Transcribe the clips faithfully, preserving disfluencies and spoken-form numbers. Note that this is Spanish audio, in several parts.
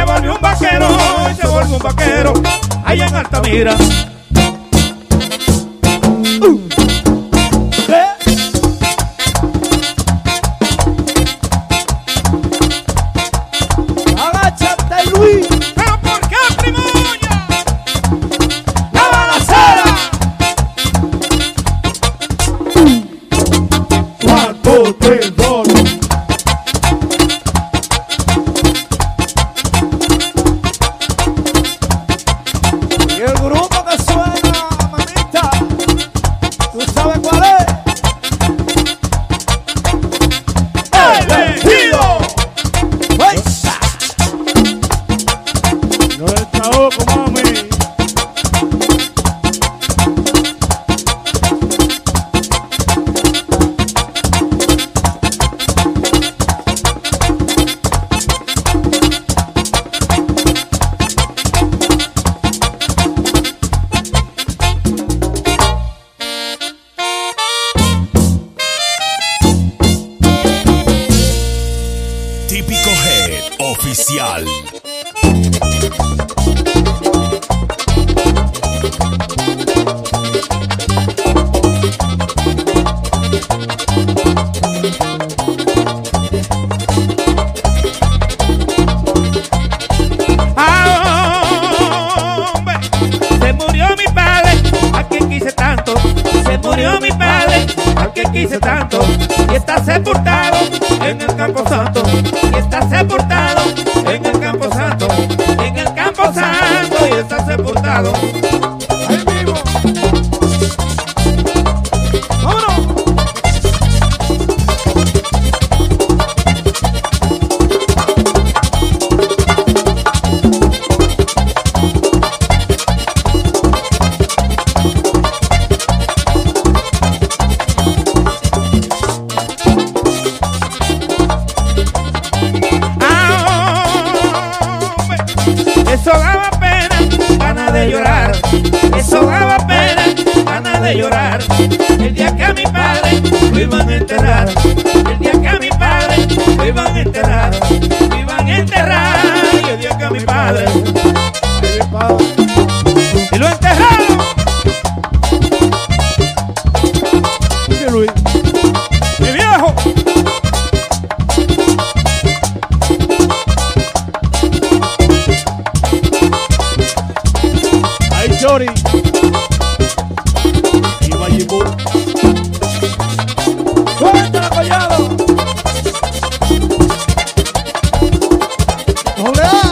Se volvió un en Altamira. Uh. ¿Eh? Agáchate, Luis. ¿Pero por qué, Primoña? La balacera. Cuatro, tres, dos. Y el grupo que suena, mamita, ¿tú sabes cuál es? ¡El elegido! ¡Fuerza! No es taoco, mami. Típico Head Oficial. Ah, hombre, se murió mi padre, a quien quise tanto. Se murió mi padre, a quien quise tanto. Y está sepultado en el campo santo. Y está sepultado en el campo santo. En el campo santo y está sepultado. Ahí vivo. ¡Vámonos! Eso daba pena, ganas de llorar. Eso daba pena, ganas de llorar. El día que a mi padre lo iban a enterrar. El día que a mi padre lo iban a enterrar. Lo iban a enterrar. Y el día que a mi padre, mi padre. Y lo enterraron. Oye, Luis, mi viejo. Chori y Vallibu. ¡Cuéntala, Collado! ¡Hola!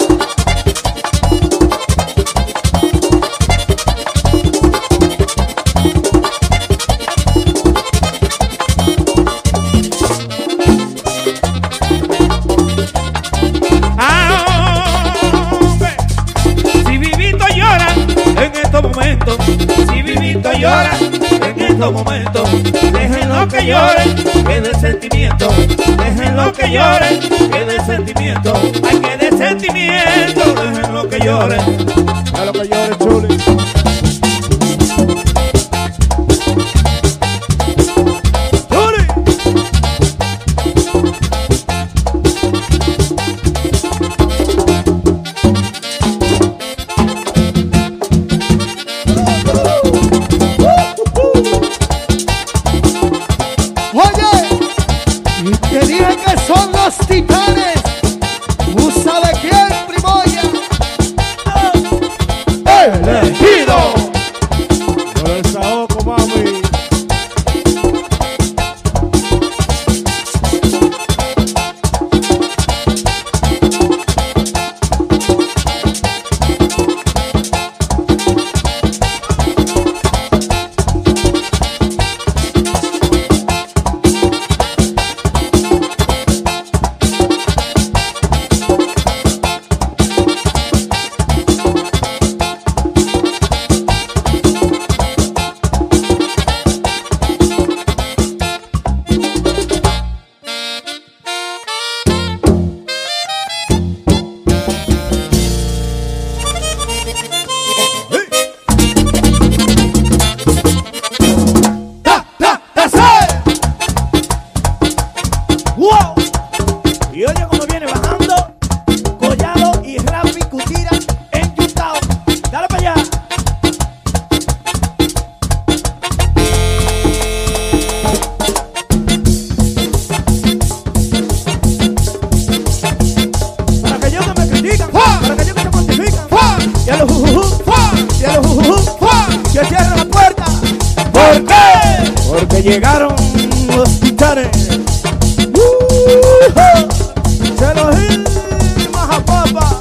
Momentos, si Vivito llora en estos momentos, déjenlo que lloren, que de sentimiento, déjenlo que lloren, que de sentimiento, hay que de sentimiento, déjenlo que lloren, a lo que lloren, chuli. Te dije que son los titanes. ¿Tú sabes quién? llegaron los pitares. Uh-huh. Se los di más a papa.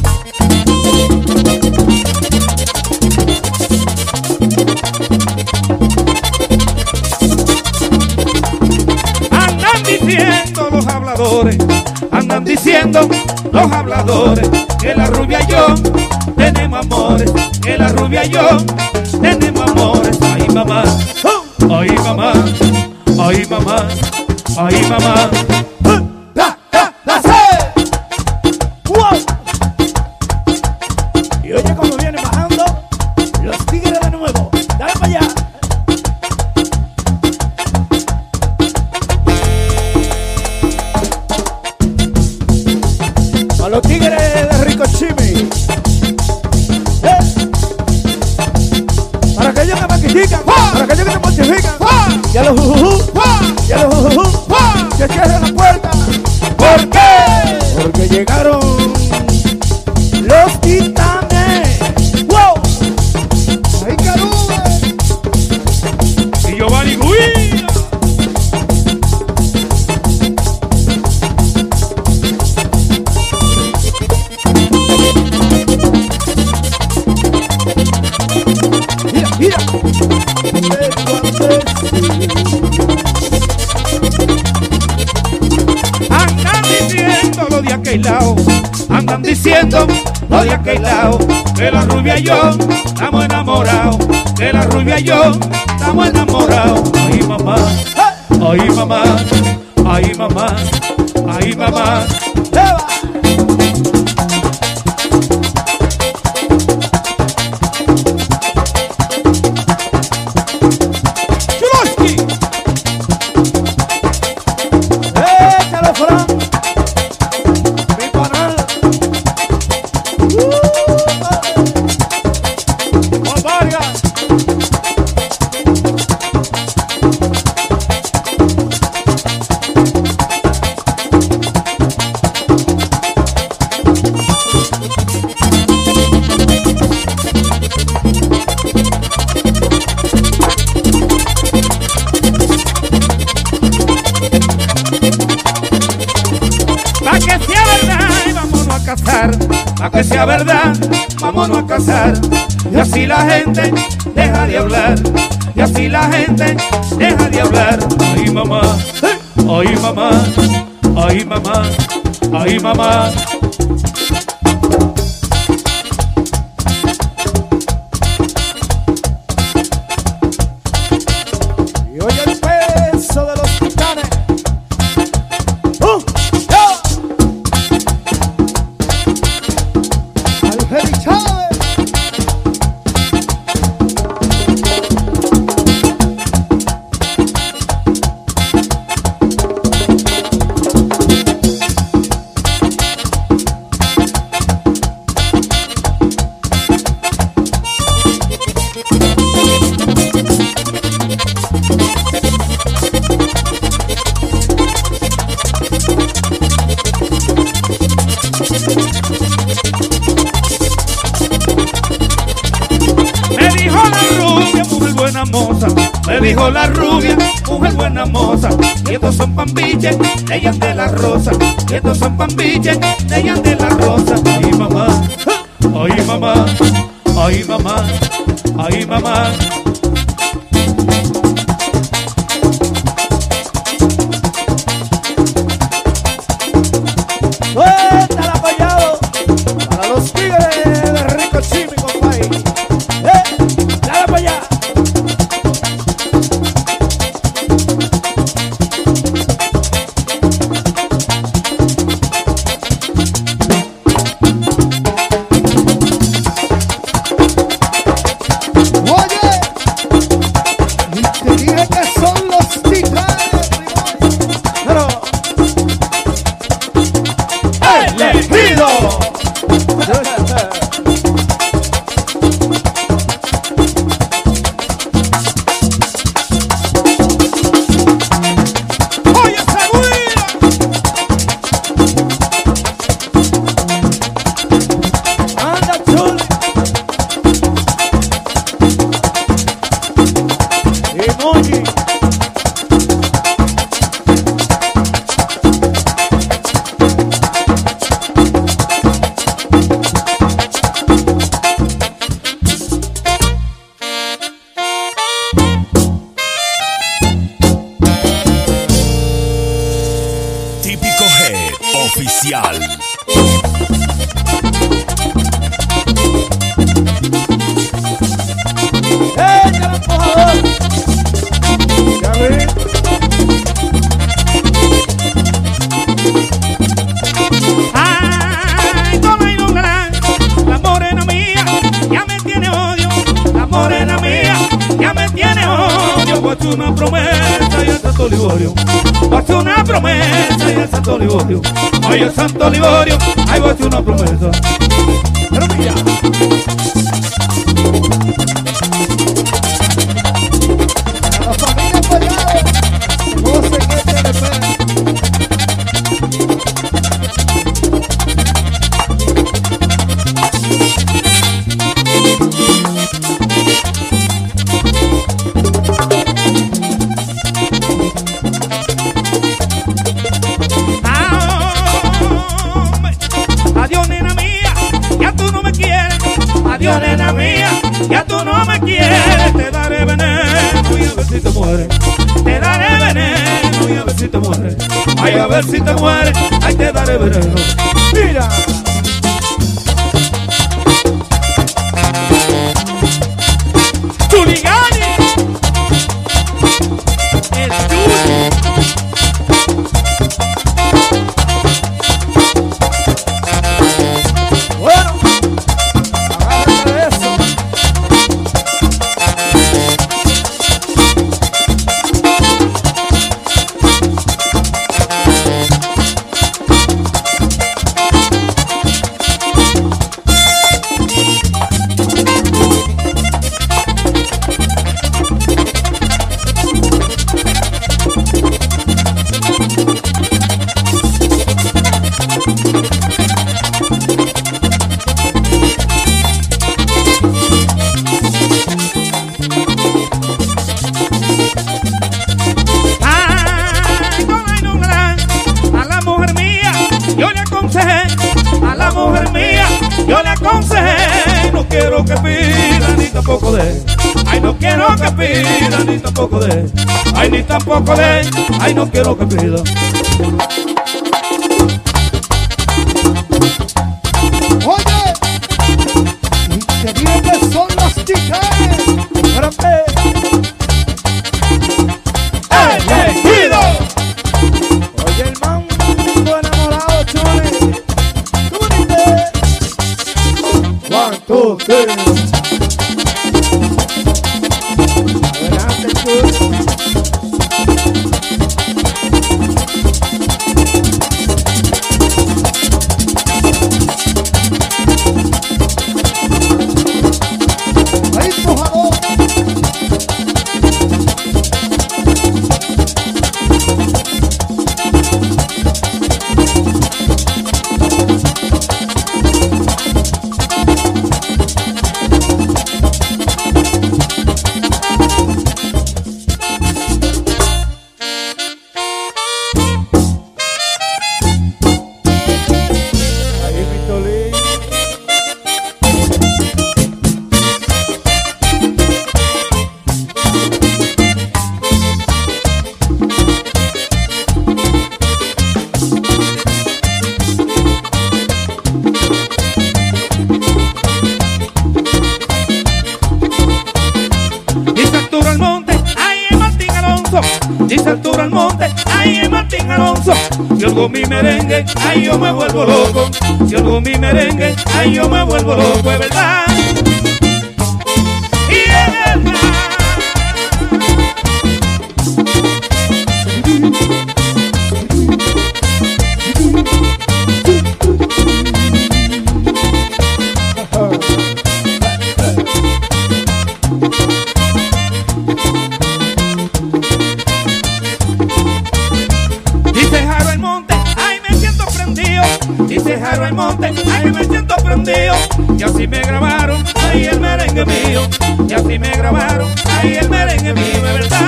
Andan diciendo los habladores, andan diciendo los habladores, que la rubia y yo tenemos amores, que la rubia y yo tenemos amores. Ay mamá, ay mamá, ay mamá, ay mamá. ¡La, la, la, se! ¡Wow! Y oye cómo vienen bajando los tigres de nuevo. Dale para allá. A los tigres de Rico Chimi. Para que yo que te mortifican, ya los jujujú, ya los jujujú, que cierren la puerta. ¿Por qué? Porque llegaron los titanes. ¡Wow! ¡Ay, carube! Y Giovanni Guilla. Mira, mira. Andan diciendo lo de aquel lado, andan diciendo lo de aquel lado, que la rubia y yo estamos enamorados, que la rubia y yo estamos enamorados. Ay mamá, ay mamá, ay mamá, ay mamá. Pa' que sea verdad, vámonos a casar. Y así la gente deja de hablar, y así la gente deja de hablar. Ay mamá, ay mamá, ay mamá, ay mamá. Y oye el peso de los titanes. ¡Uh! Me dijo la rubia, mujer buena moza, y estos son pambilles, ellas de la rosa, y estos son pambilles, ellas de la rosa. Ay mamá, ay mamá, ay mamá, ay mamá. oficial. ¡Échale, por favor! ¿Ya ven? ¡Ay, toma y luna! La morena mía ya me tiene odio. La morena mía ya me tiene odio. Guacho una promesa y el Santo Liborio. Guacho una promesa y el Santo Liborio. Ay, el Santo Liborio, ay, guacho una promesa. Pero mira. Ya tú no me quieres, te daré veneno y a ver si te mueres. Te daré veneno y a ver si te mueres. Ay, a ver si te mueres, ay, te daré veneno. Mira. No quiero que pida ni tampoco dé. Ay, no quiero que pida ni tampoco dé. Ay, ni tampoco dé. Ay, no quiero que pida. Oye, qué bien que son los ticares. ¡Elegido! Oye, el mango enamorado, chores. ¡Tú, al monte, ay, es Martín Alonso. Si oigo mi merengue, ay, yo me vuelvo loco. Si oigo mi merengue, ay, yo me vuelvo loco, es verdad. Y es al monte, ay, me siento prendido. Y así me grabaron, ay, el merengue mío. Y así me grabaron, ay, el merengue mío, es verdad.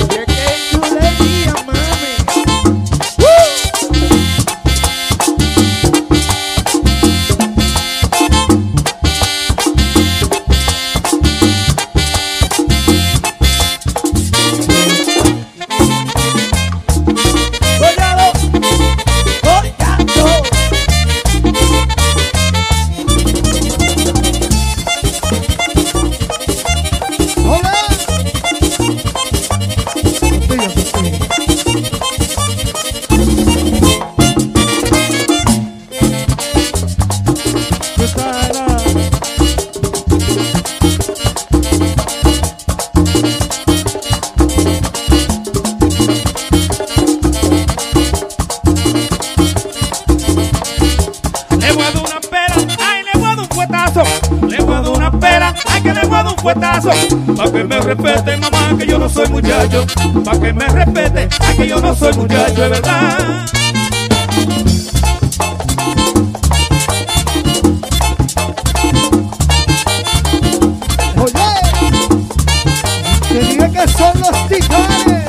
Oye, qué chulería, mami. ¡Uh! puetazo, pa' que me respete, mamá, que yo no soy muchacho, pa' que me respete, ay, que yo no soy muchacho, de verdad. Oye, te diré que son los titanes.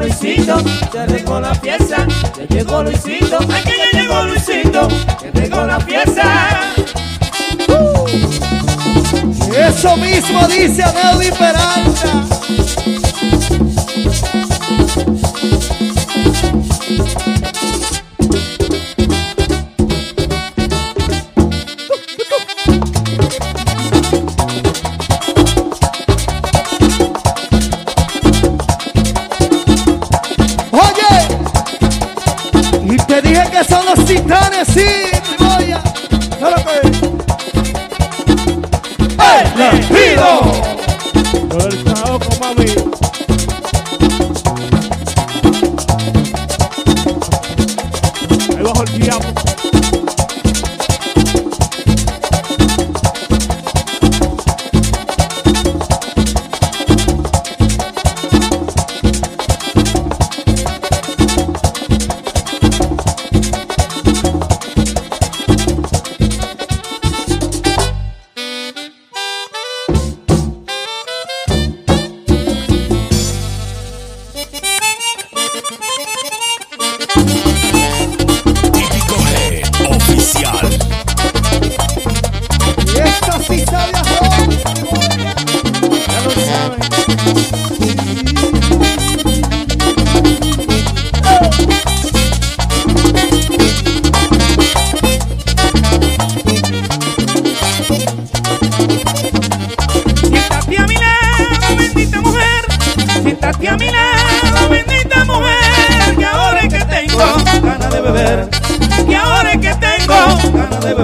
Luisito, ya llegó la pieza, ya llegó Luisito, ay que ya llegó Luisito, ya llegó la pieza. Uh, eso mismo dice Andy Peralta.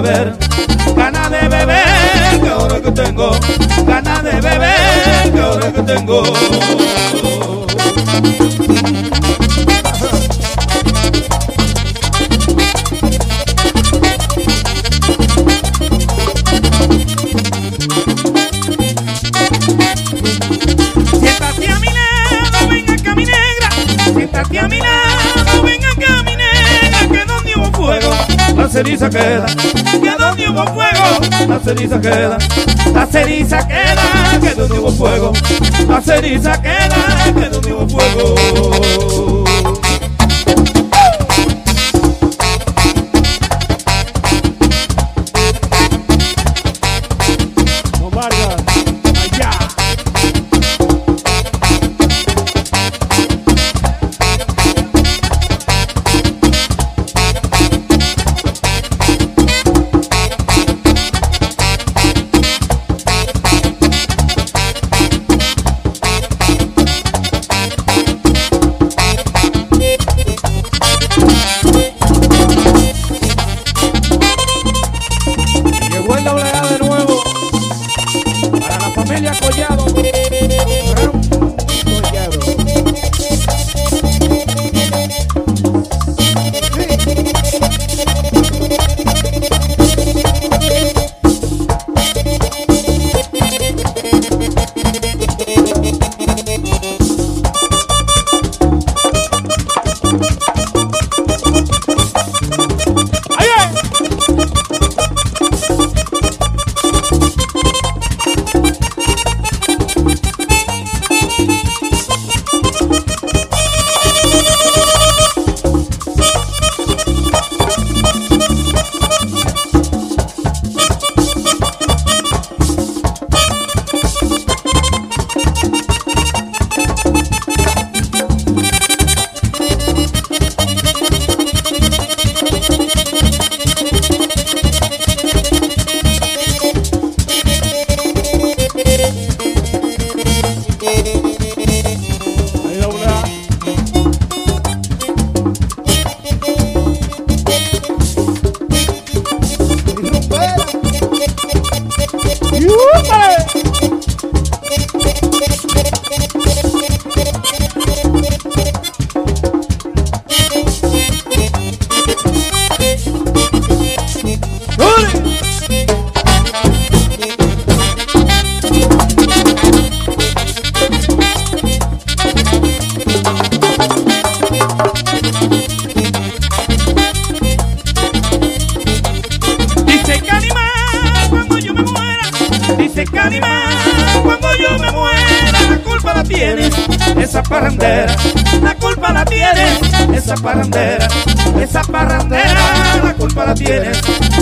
beber, ganas de beber, que ahora que tengo, ganas de beber, que ahora que tengo. Siéntate a mi lado, ven acá mi negra, siéntate a mi lado, ven acá mi negra, que donde hubo fuego, la ceniza queda, que donde hubo fuego, la ceniza queda, la ceniza queda, que donde hubo fuego, la ceniza queda, que donde hubo fuego. Esa parrandera, la culpa la tienes, esa parrandera, esa parrandera, la culpa la tienes,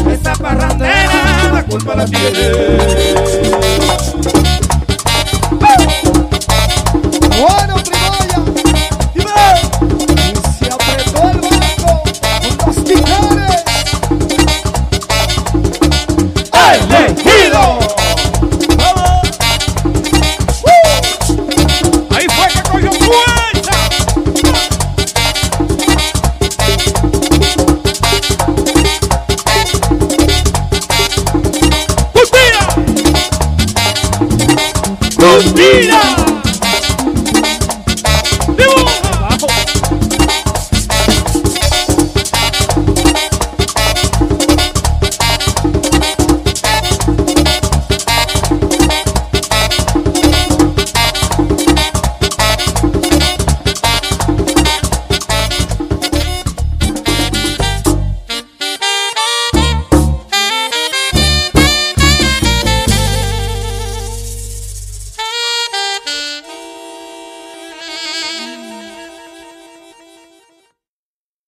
esa parrandera, la culpa la tienes. ¡Mira!